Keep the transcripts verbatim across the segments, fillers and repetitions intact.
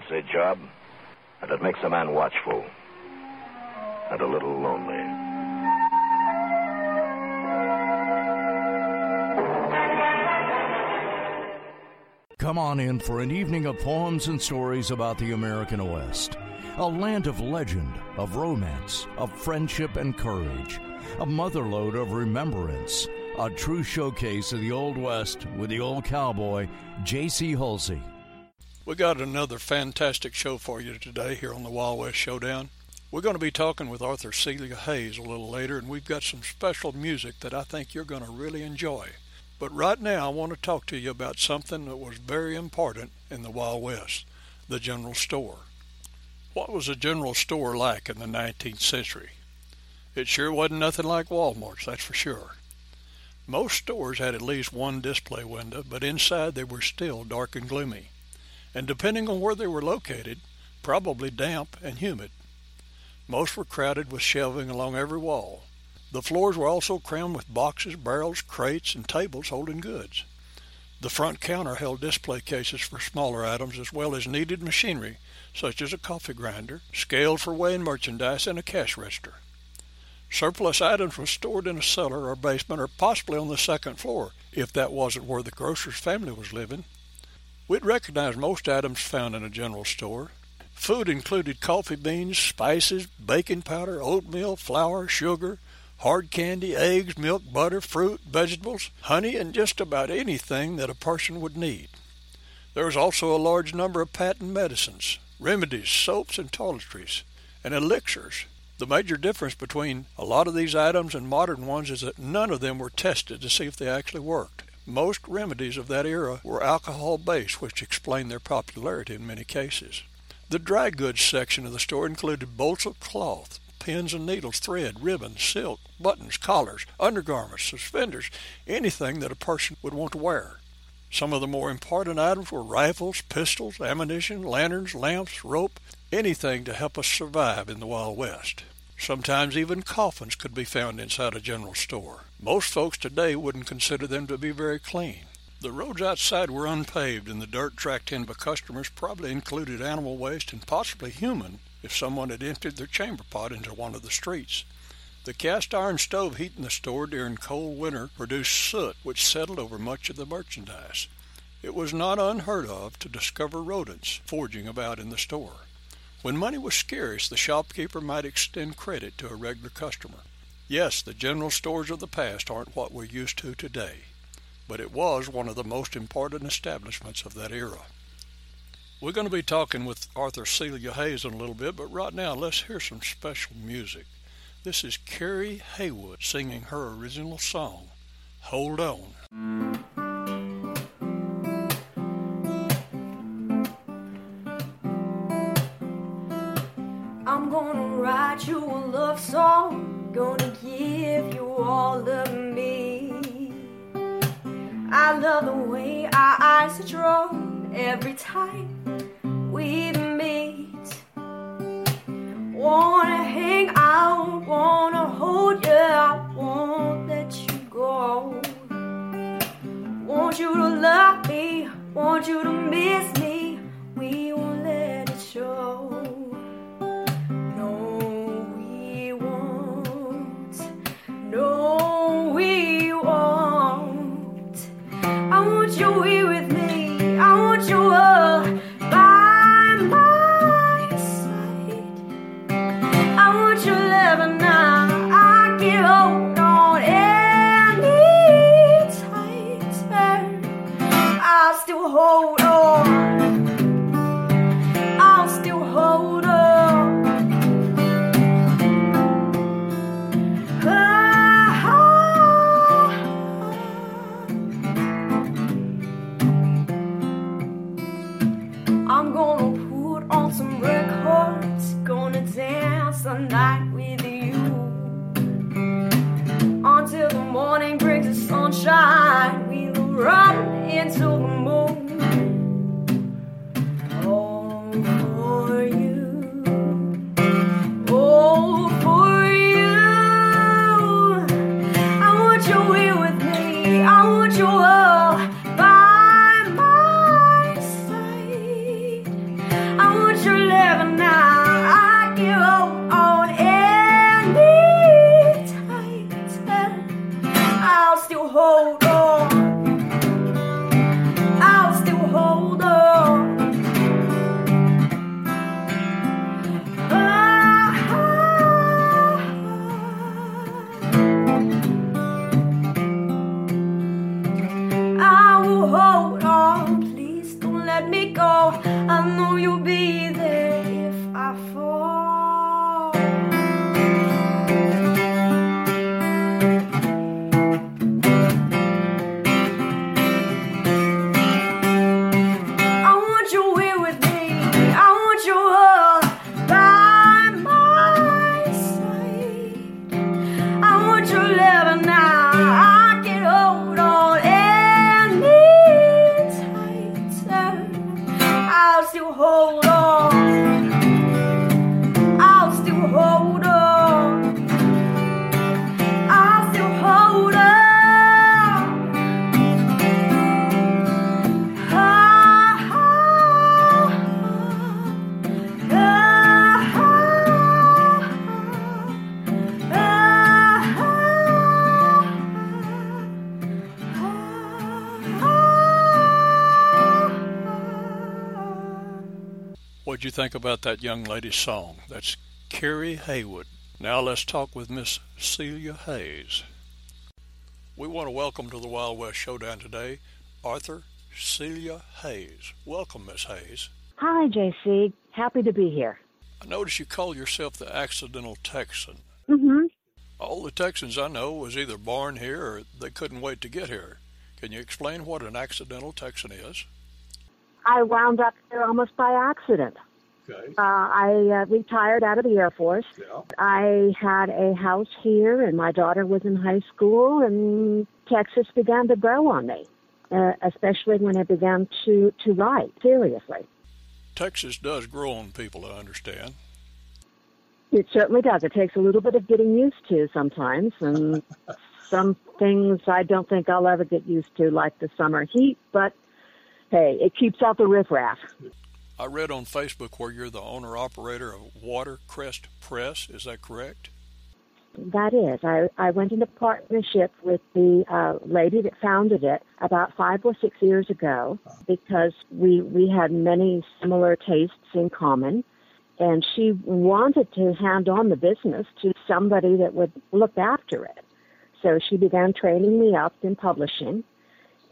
fancy job, and it makes a man watchful and a little lonely. Come on in for an evening of poems and stories about the American West. A land of legend, of romance, of friendship and courage. A motherlode of remembrance. A true showcase of the Old West with the old cowboy, J C. Hulsey. We got another fantastic show for you today here on the Wild West Showdown. We're going to be talking with author Celia Hayes a little later, and we've got some special music that I think you're going to really enjoy. But right now I want to talk to you about something that was very important in the Wild West, the general store. What was a general store like in the nineteenth century? It sure wasn't nothing like Walmart's, that's for sure. Most stores had at least one display window, but inside they were still dark and gloomy, and depending on where they were located, probably damp and humid. Most were crowded with shelving along every wall. The floors were also crammed with boxes, barrels, crates, and tables holding goods. The front counter held display cases for smaller items as well as needed machinery, such as a coffee grinder, scale for weighing merchandise, and a cash register. Surplus items were stored in a cellar or basement or possibly on the second floor, if that wasn't where the grocer's family was living. We'd recognize most items found in a general store. Food included coffee beans, spices, baking powder, oatmeal, flour, sugar, hard candy, eggs, milk, butter, fruit, vegetables, honey, and just about anything that a person would need. There was also a large number of patent medicines, remedies, soaps and toiletries, and elixirs. The major difference between a lot of these items and modern ones is that none of them were tested to see if they actually worked. Most remedies of that era were alcohol-based, which explained their popularity in many cases. The dry goods section of the store included bolts of cloth, pins and needles, thread, ribbons, silk, buttons, collars, undergarments, suspenders, anything that a person would want to wear. Some of the more important items were rifles, pistols, ammunition, lanterns, lamps, rope, anything to help us survive in the Wild West. Sometimes even coffins could be found inside a general store. Most folks today wouldn't consider them to be very clean. The roads outside were unpaved, and the dirt tracked in by customers probably included animal waste and possibly human if someone had emptied their chamber pot into one of the streets. The cast-iron stove heating the store during cold winter produced soot, which settled over much of the merchandise. It was not unheard of to discover rodents foraging about in the store. When money was scarce, the shopkeeper might extend credit to a regular customer. Yes, the general stores of the past aren't what we're used to today, but it was one of the most important establishments of that era. We're going to be talking with author Celia Hayes in a little bit, but right now let's hear some special music. This is Carrie Haywood singing her original song, Hold On. I'm gonna write you a love song, gonna give you all of me. I love the way our eyes are drawn every time we meet. Wanna hang out, wanna hold you, I won't let you go. Want you to love me, want you to miss me, we won't let it show. No, we won't, no, we won't. I want you here with me, I want you all by my side. I want you loving now, I can hold on any tighter. I'll still hold on, I'll still hold on. I'm gonna put on some records, gonna dance the night with you until the morning brings the sunshine. We'll run into the moon. All for you, all for you. I want you here with me. I want you all by my side. I what you think about that young lady's song. That's Carrie Haywood. Now let's talk with Miss Celia Hayes. We want to welcome to the Wild West Showdown today, Author Celia Hayes. Welcome, Miss Hayes. Hi, J C. Happy to be here. I notice you call yourself the Accidental Texan. Mm-hmm. All the Texans I know was either born here or they couldn't wait to get here. Can you explain what an accidental Texan is? I wound up here almost by accident. Okay. Uh, I uh, retired out of the Air Force. Yeah. I had a house here, and my daughter was in high school, and Texas began to grow on me, uh, especially when I began to, to write, seriously. Texas does grow on people, I understand. It certainly does. It takes a little bit of getting used to sometimes, and some things I don't think I'll ever get used to, like the summer heat, but hey, it keeps out the riffraff. I read on Facebook where you're the owner-operator of Watercrest Press. Is that correct? That is. I, I went into partnership with the uh, lady that founded it about five or six years ago because we, we had many similar tastes in common. And she wanted to hand on the business to somebody that would look after it. So she began training me up in publishing.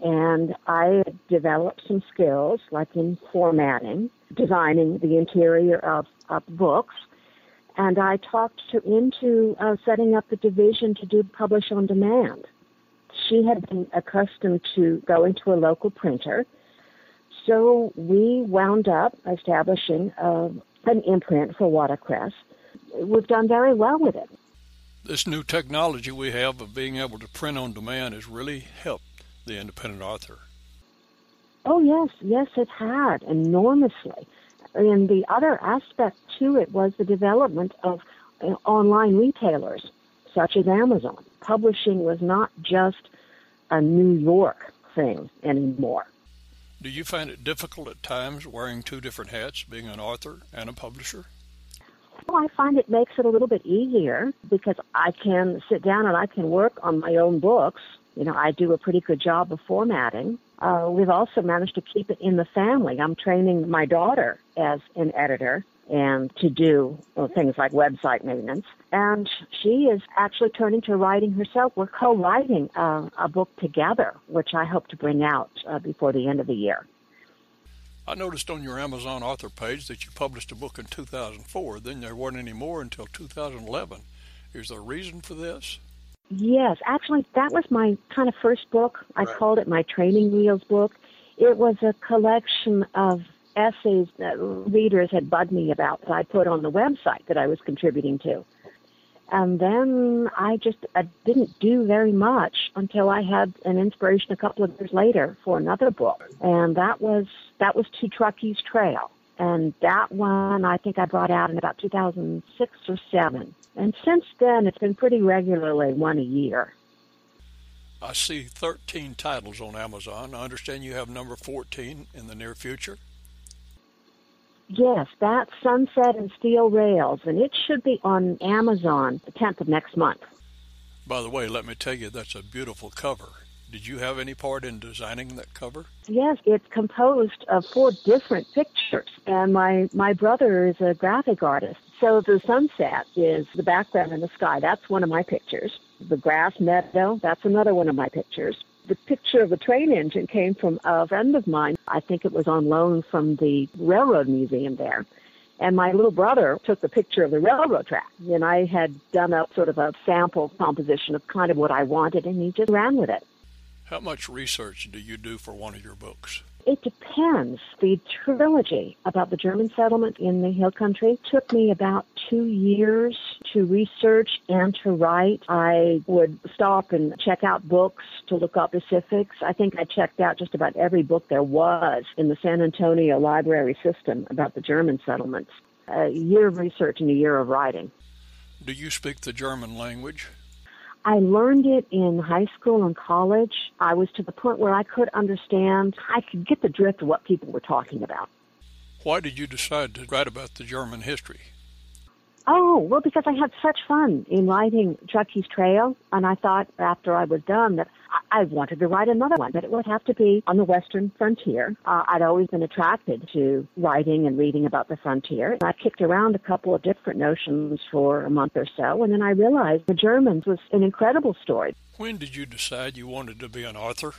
And I developed some skills, like in formatting, designing the interior of, of books. And I talked her into uh, setting up the division to do publish on demand. She had been accustomed to going to a local printer. So we wound up establishing uh, an imprint for Watercress. We've done very well with it. This new technology we have of being able to print on demand has really helped the independent author. Oh, yes, yes, it had enormously. And the other aspect to it was the development of uh, online retailers, such as Amazon. Publishing was not just a New York thing anymore. Do you find it difficult at times wearing two different hats, being an author and a publisher? Well, I find it makes it a little bit easier because I can sit down and I can work on my own books. You know, I do a pretty good job of formatting. Uh, we've also managed to keep it in the family. I'm training my daughter as an editor and to do well, things like website maintenance. And she is actually turning to writing herself. We're co-writing uh, a book together, which I hope to bring out uh, before the end of the year. I noticed on your Amazon author page that you published a book in two thousand four. Then there weren't any more until two thousand eleven. Is there a reason for this? Yes, actually, that was my kind of first book. I right. called it my training wheels book. It was a collection of essays that readers had bugged me about that I put on the website that I was contributing to. And then I just I didn't do very much until I had an inspiration a couple of years later for another book. And that was that was To Truckee's Trail. And that one I think I brought out in about two thousand six or seven. And since then, it's been pretty regularly one a year. I see thirteen titles on Amazon. I understand you have number fourteen in the near future. Yes, that's Sunset and Steel Rails, and it should be on Amazon the tenth of next month. By the way, let me tell you, that's a beautiful cover. Did you have any part in designing that cover? Yes, it's composed of four different pictures, and my, my brother is a graphic artist. So the sunset is the background in the sky. That's one of my pictures. The grass meadow, that's another one of my pictures. The picture of the train engine came from a friend of mine. I think it was on loan from the railroad museum there. And my little brother took the picture of the railroad track. And I had done up sort of a sample composition of kind of what I wanted, and he just ran with it. How much research do you do for one of your books? It depends. The trilogy about the German settlement in the Hill Country took me about two years to research and to write. I would stop and check out books to look up specifics. I think I checked out just about every book there was in the San Antonio library system about the German settlements. A year of research and a year of writing. Do you speak the German language? I learned it in high school and college. I was to the point where I could understand, I could get the drift of what people were talking about. Why did you decide to write about the German history? Oh, well, because I had such fun in writing Truckee's Trail, and I thought after I was done that I, I wanted to write another one, but it would have to be on the Western frontier. Uh, I'd always been attracted to writing and reading about the frontier. I kicked around a couple of different notions for a month or so, and then I realized The Germans was an incredible story. When did you decide you wanted to be an author?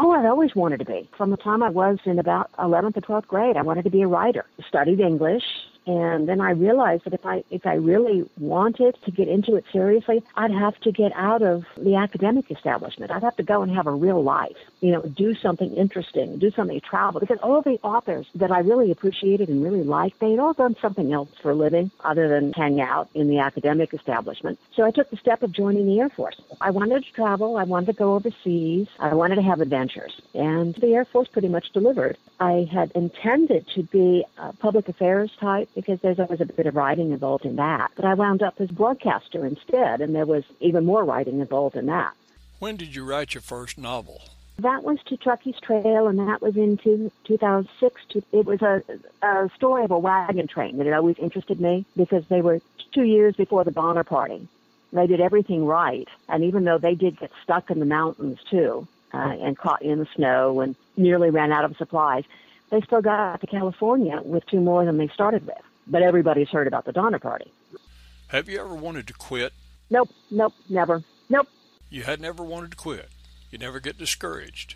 Oh, I've always wanted to be. From the time I was in about eleventh or twelfth grade, I wanted to be a writer. Studied English, and then I realized that if I if I really wanted to get into it seriously, I'd have to get out of the academic establishment. I'd have to go and have a real life, you know, do something interesting, do something, travel. Because all the authors that I really appreciated and really liked, they'd all done something else for a living other than hang out in the academic establishment. So I took the step of joining the Air Force. I wanted to travel. I wanted to go overseas. I wanted to have adventures. And the Air Force pretty much delivered. I had intended to be a public affairs type, because there's always a bit of writing involved in that. But I wound up as broadcaster instead, and there was even more writing involved in that. When did you write your first novel? That was To Truckee's Trail, and that was in two thousand six. It was a, a story of a wagon train that had always interested me, because they were two years before the Donner Party. They did everything right, and even though they did get stuck in the mountains, too, uh, and caught in the snow and nearly ran out of supplies, they still got to California with two more than they started with. But everybody's heard about the Donner Party. Have you ever wanted to quit? Nope, nope, never, nope. You had never wanted to quit? You never get discouraged?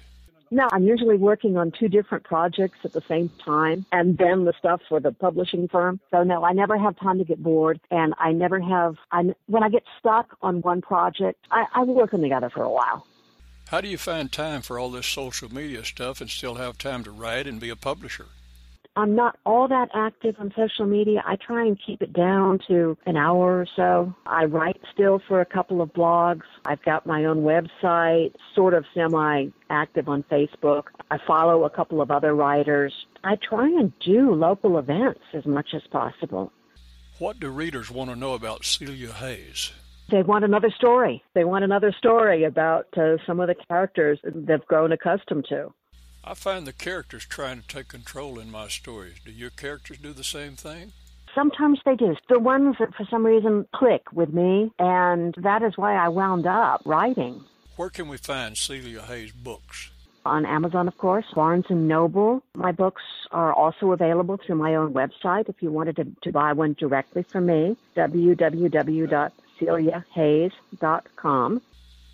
No, I'm usually working on two different projects at the same time, and then the stuff for the publishing firm. So no, I never have time to get bored, and I never have, I'm, when I get stuck on one project, I, I work on the other for a while. How do you find time for all this social media stuff and still have time to write and be a publisher? I'm not all that active on social media. I try and keep it down to an hour or so. I write still for a couple of blogs. I've got my own website, sort of semi-active on Facebook. I follow a couple of other writers. I try and do local events as much as possible. What do readers want to know about Celia Hayes? They want another story. They want another story about uh, some of the characters they've grown accustomed to. I find the characters trying to take control in my stories. Do your characters do the same thing? Sometimes they do. The ones that for some reason click with me, and that is why I wound up writing. Where can we find Celia Hayes' books? On Amazon, of course, Barnes and Noble. My books are also available through my own website if you wanted to, to buy one directly from me, w w w dot celia hayes dot com.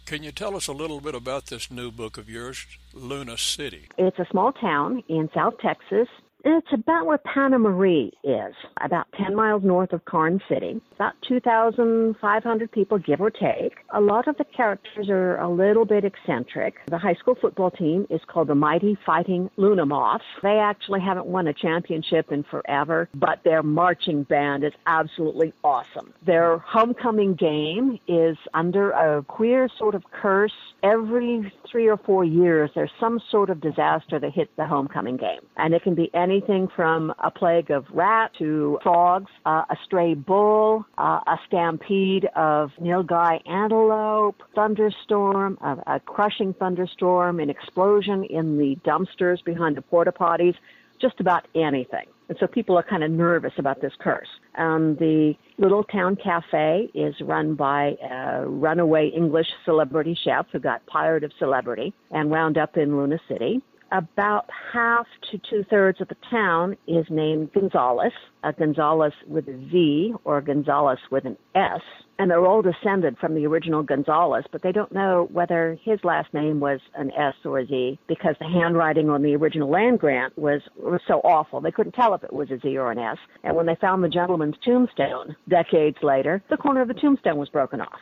Can you tell us a little bit about this new book of yours, Luna City? It's a small town in South Texas. It's about where Panna Marie is, about ten miles north of Carn City. About two thousand five hundred people, give or take. A lot of the characters are a little bit eccentric. The high school football team is called the Mighty Fighting Luna Moths. They actually haven't won a championship in forever, but their marching band is absolutely awesome. Their homecoming game is under a queer sort of curse. Every three or four years, there's some sort of disaster that hits the homecoming game, and it can be any Anything from a plague of rats to frogs, uh, a stray bull, uh, a stampede of nilgai antelope, thunderstorm, a, a crushing thunderstorm, an explosion in the dumpsters behind the porta potties, just about anything. And so people are kind of nervous about this curse. Um, the little town cafe is run by a runaway English celebrity chef who got tired of celebrity and wound up in Luna City. About half to two-thirds of the town is named Gonzales, a Gonzales with a Z or a Gonzales with an S, and they're all descended from the original Gonzales, but they don't know whether his last name was an S or a Z because the handwriting on the original land grant was, was so awful. They couldn't tell if it was a Z or an S, and when they found the gentleman's tombstone decades later, the corner of the tombstone was broken off.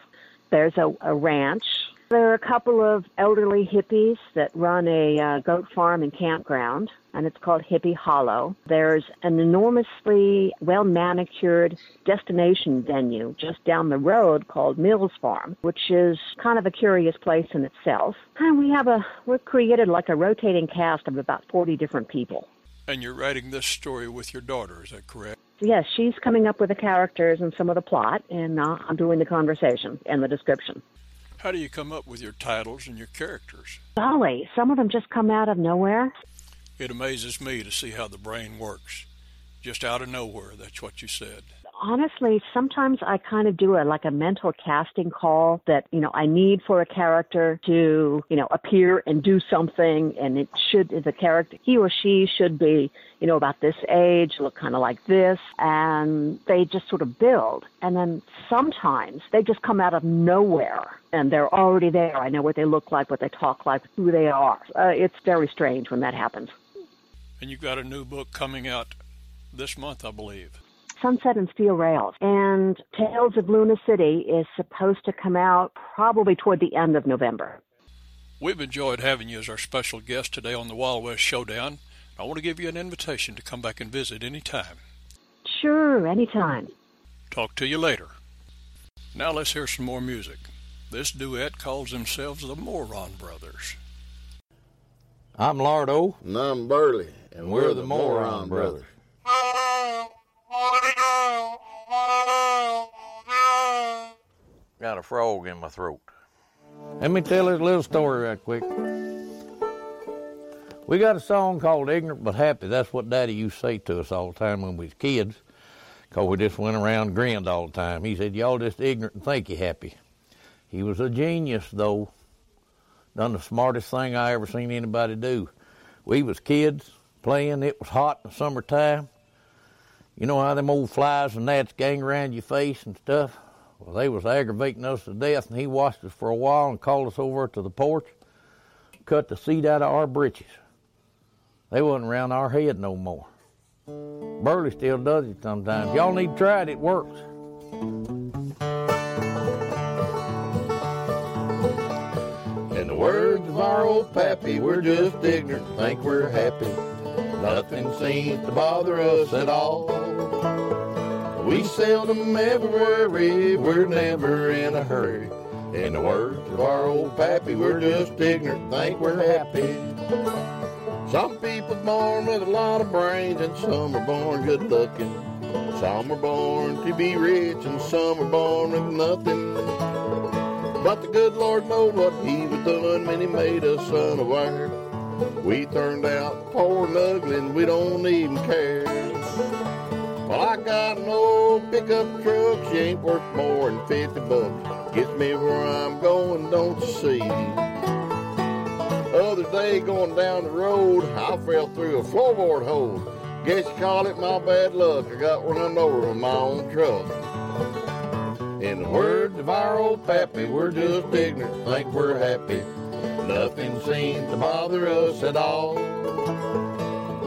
There's a, a ranch. There are a couple of elderly hippies that run a uh, goat farm and campground, and it's called Hippie Hollow. There's an enormously well-manicured destination venue just down the road called Mills Farm, which is kind of a curious place in itself. And we have a, we've created like a rotating cast of about forty different people. And you're writing this story with your daughter, is that correct? Yes, she's coming up with the characters and some of the plot, and uh, I'm doing the conversation and the description. How do you come up with your titles and your characters? Golly, some of them just come out of nowhere. It amazes me to see how the brain works. Just out of nowhere, that's what you said. honestly, sometimes I kind of do a like a mental casting call that, you know, I need for a character to, you know, appear and do something. And it should, the character, he or she should be, you know, about this age, look kind of like this. And they just sort of build. And then sometimes they just come out of nowhere and they're already there. I know what they look like, what they talk like, who they are. Uh, it's very strange when that happens. And you've got a new book coming out this month, I believe. Sunset and Steel Rails. And Tales of Luna City is supposed to come out probably toward the end of November. We've enjoyed having you as our special guest today on the Wild West Showdown. I want to give you an invitation to come back and visit anytime. Sure, anytime. Talk to you later. Now let's hear some more music. This duet calls themselves the Moron Brothers. I'm Lardo. And I'm Burley. And we're, we're the, the Moron, Moron Brothers. Brothers. Got a frog in my throat. Let me tell this little story right quick. We got a song called Ignorant But Happy. That's what Daddy used to say to us all the time when we was kids, because we just went around and grinned all the time. He said, y'all just ignorant and think you happy. He was a genius, though. Done the smartest thing I ever seen anybody do. We was kids playing. It was hot in the summertime. You know how them old flies and gnats gang around your face and stuff? Well, they was aggravating us to death, and he watched us for a while and called us over to the porch, cut the seat out of our britches. They wasn't around our head no more. Burley still does it sometimes. Y'all need to try it. It works. In the words of our old pappy, we're just ignorant, think we're happy. Nothing seems to bother us at all. We seldom ever worry, we're never in a hurry. In the words of our old pappy, we're just ignorant, think we're happy. Some people born with a lot of brains, and some are born good looking. Some are born to be rich, and some are born with nothing. But the good Lord knows what he was doing when he made us unaware. We turned out poor and ugly, and we don't even care. Well, I got an old pickup truck, she ain't worth more than fifty bucks. Gets me where I'm going, don't you see? Other day, going down the road, I fell through a floorboard hole. Guess you call it my bad luck, I got run over in my own truck. In the words of our old pappy, we're just ignorant, think we're happy. Nothing seems to bother us at all.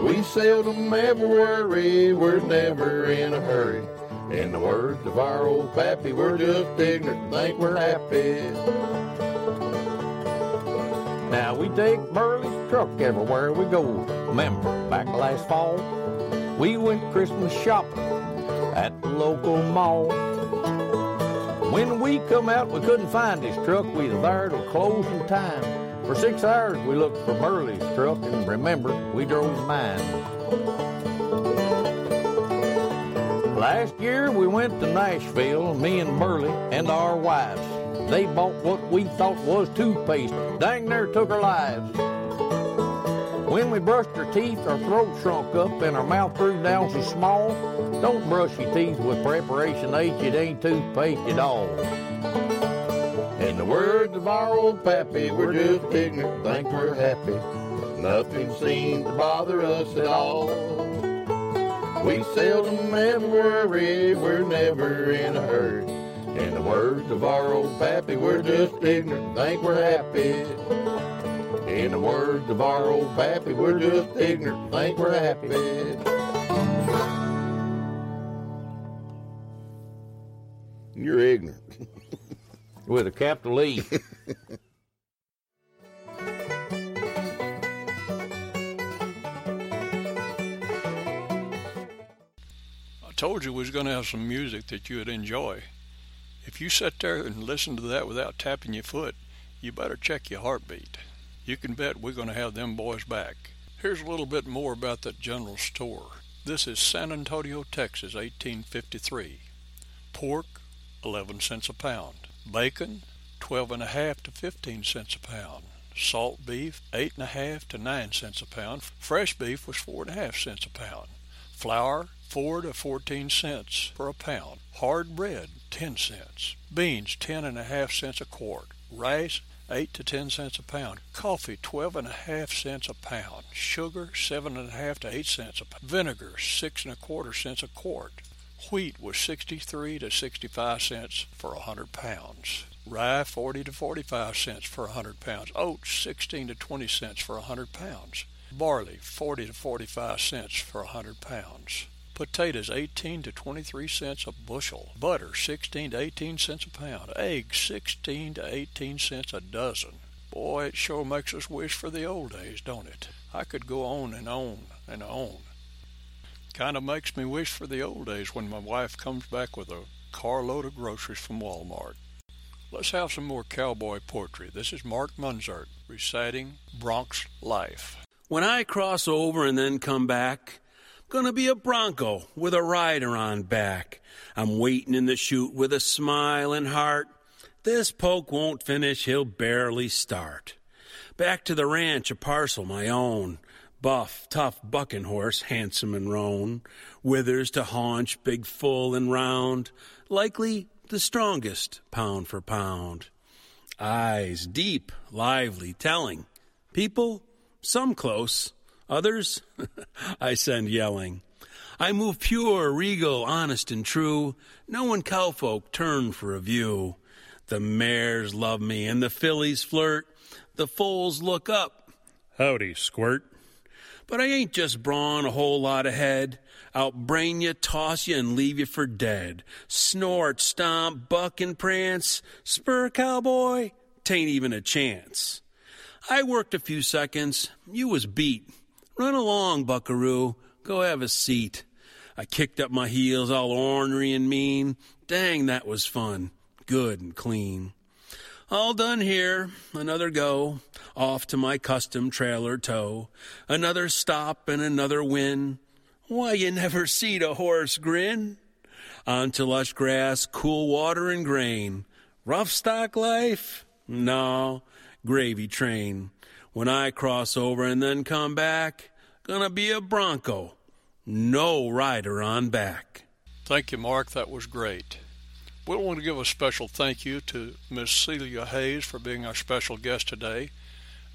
We seldom ever worry, we're never in a hurry. In the words of our old pappy, we're just ignorant, think we're happy. Now we take Burley's truck everywhere we go. Remember, back last fall, we went Christmas shopping at the local mall. When we come out, we couldn't find his truck. We was there till closing time. For six hours, we looked for Burley's truck, and remember, we drove mine. Last year, we went to Nashville, me and Burley and our wives. They bought what we thought was toothpaste. Dang near took our lives. When we brushed our teeth, our throat shrunk up and our mouth grew down so small. Don't brush your teeth with Preparation H, it ain't toothpaste at all. In the words of our old pappy, we're just ignorant, think we're happy. Nothing seems to bother us at all. We seldom ever worry, we're never in a hurry. In the words of our old pappy, we're just ignorant, think we're happy. In the words of our old pappy, we're just ignorant, think we're happy. You're ignorant. With a capital E. I told you we was going to have some music that you would enjoy. If you sit there and listen to that without tapping your foot, you better check your heartbeat. You can bet we're going to have them boys back. Here's a little bit more about that general store. This is San Antonio, Texas, eighteen fifty-three. Pork, eleven cents a pound. Bacon, twelve and a half to fifteen cents a pound. Salt beef, eight and a half to nine cents a pound. Fresh beef was four and a half cents a pound. Flour, four to fourteen cents for a pound. Hard bread, ten cents. Beans, ten and a half cents a quart. Rice, eight to ten cents a pound. Coffee, twelve and a half cents a pound. Sugar, seven and a half to eight cents a pound. Vinegar, six and a quarter cents a quart. Wheat was sixty-three to sixty-five cents for a hundred pounds. Rye, forty to forty-five cents for a hundred pounds. Oats, sixteen to twenty cents for a hundred pounds. Barley, forty to forty-five cents for a hundred pounds. Potatoes, eighteen to twenty-three cents a bushel. Butter, sixteen to eighteen cents a pound. Eggs, sixteen to eighteen cents a dozen. Boy, it sure makes us wish for the old days, don't it? I could go on and on and on. Kind of makes me wish for the old days when my wife comes back with a carload of groceries from Walmart. Let's have some more cowboy poetry. This is Mark Munzart reciting Bronx Life. When I cross over and then come back, gonna be a bronco with a rider on back. I'm waiting in the chute with a smile and heart. This poke won't finish, he'll barely start. Back to the ranch, a parcel my own. Buff, tough bucking horse, handsome and roan. Withers to haunch, big, full, and round. Likely the strongest, pound for pound. Eyes deep, lively, telling. People, some close. Others, I send yelling. I move pure, regal, honest, and true. No one cowfolk turn for a view. The mares love me, and the fillies flirt. The foals look up. Howdy, squirt. But I ain't just brawn a whole lot ahead. Outbrain you, toss you, and leave you for dead. Snort, stomp, buck, and prance. Spur, cowboy, tain't even a chance. I worked a few seconds. You was beat. Run along, buckaroo. Go have a seat. I kicked up my heels all ornery and mean. Dang, that was fun. Good and clean. All done here. Another go. Off to my custom trailer tow. Another stop and another win. Why, you never seed a horse grin. On to lush grass, cool water and grain. Rough stock life? No. Gravy train. When I cross over and then come back, gonna be a bronco. No rider on back. Thank you, Mark. That was great. We want to give a special thank you to Miss Celia Hayes for being our special guest today.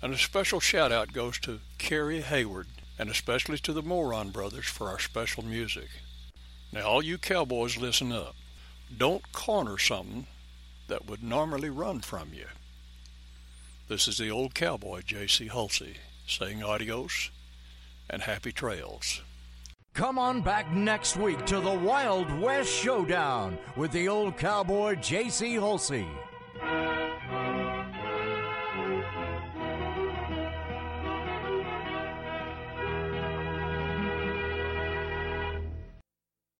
And a special shout-out goes to Carrie Haywood, and especially to the Moron Brothers for our special music. Now, all you cowboys, listen up. Don't corner something that would normally run from you. This is the old cowboy, J C Hulsey, saying adios and happy trails. Come on back next week to the Wild West Showdown with the old cowboy, J C Hulsey.